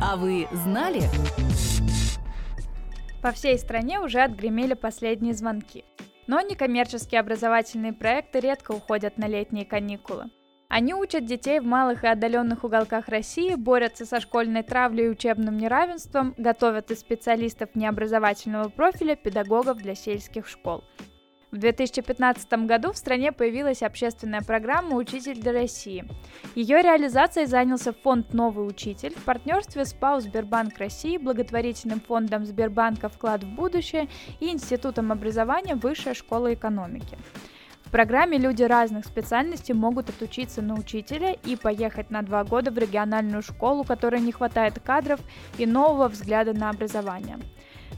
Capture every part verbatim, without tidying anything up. А вы знали? По всей стране уже отгремели последние звонки. Но некоммерческие образовательные проекты редко уходят на летние каникулы. Они учат детей в малых и отдаленных уголках России, борются со школьной травлей и учебным неравенством, готовят из специалистов необразовательного профиля педагогов для сельских школ. В две тысячи пятнадцатом году в стране появилась общественная программа «Учитель для России». Ее реализацией занялся фонд «Новый учитель» в партнерстве с ПАО «Сбербанк России», Благотворительным фондом Сбербанка «Вклад в будущее» и Институтом образования Высшей школы экономики. В программе люди разных специальностей могут отучиться на учителя и поехать на два года в региональную школу, которой не хватает кадров и нового взгляда на образование.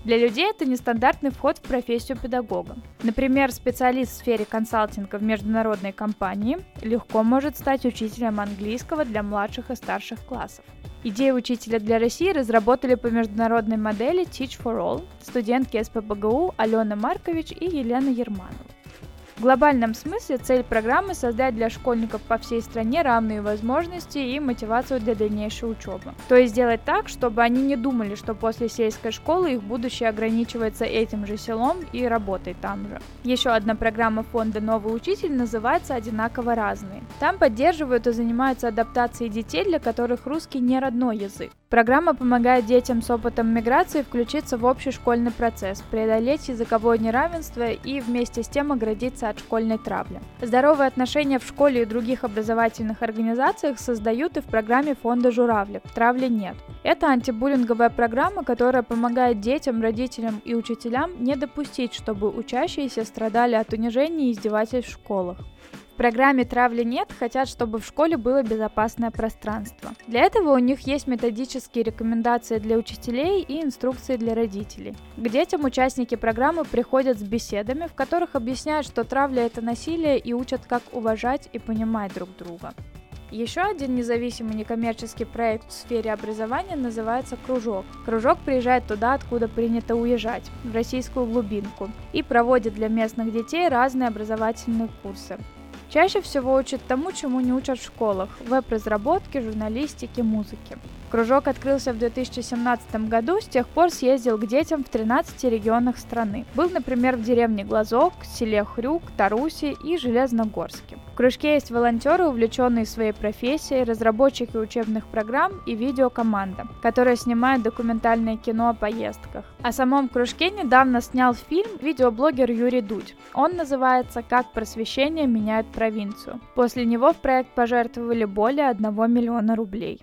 Для людей это нестандартный вход в профессию педагога. Например, специалист в сфере консалтинга в международной компании легко может стать учителем английского для младших и старших классов. Идею «Учителя для России» разработали по международной модели Teach for All студентки СПбГУ Алёна Маркович и Елена Ерманова. В глобальном смысле цель программы – создать для школьников по всей стране равные возможности и мотивацию для дальнейшей учебы. То есть сделать так, чтобы они не думали, что после сельской школы их будущее ограничивается этим же селом и работой там же. Еще одна программа фонда «Новый учитель» называется «Одинаково разные». Там поддерживают и занимаются адаптацией детей, для которых русский не родной язык. Программа помогает детям с опытом миграции включиться в общий школьный процесс, преодолеть языковое неравенство и вместе с тем оградиться от школьной травли. Здоровые отношения в школе и других образовательных организациях создают и в программе фонда «Журавлик. Травли нет». Это антибуллинговая программа, которая помогает детям, родителям и учителям не допустить, чтобы учащиеся страдали от унижений и издевательств в школах. В программе «Травли нет» хотят, чтобы в школе было безопасное пространство. Для этого у них есть методические рекомендации для учителей и инструкции для родителей. К детям участники программы приходят с беседами, в которых объясняют, что травля – это насилие, и учат, как уважать и понимать друг друга. Еще один независимый некоммерческий проект в сфере образования называется «Кружок». «Кружок» приезжает туда, откуда принято уезжать, в российскую глубинку, и проводит для местных детей разные образовательные курсы. Чаще всего учат тому, чему не учат в школах – веб-разработке, журналистике, музыке. Кружок открылся в две тысячи семнадцатом году, с тех пор съездил к детям в тринадцати регионах страны. Был, например, в деревне Глазок, селе Хрюк, Тарусе и Железногорске. В кружке есть волонтеры, увлеченные своей профессией, разработчики учебных программ и видеокоманда, которая снимает документальное кино о поездках. О самом кружке недавно снял фильм видеоблогер Юрий Дудь. Он называется «Как просвещение меняет провинцию». После него в проект пожертвовали более одного миллиона рублей.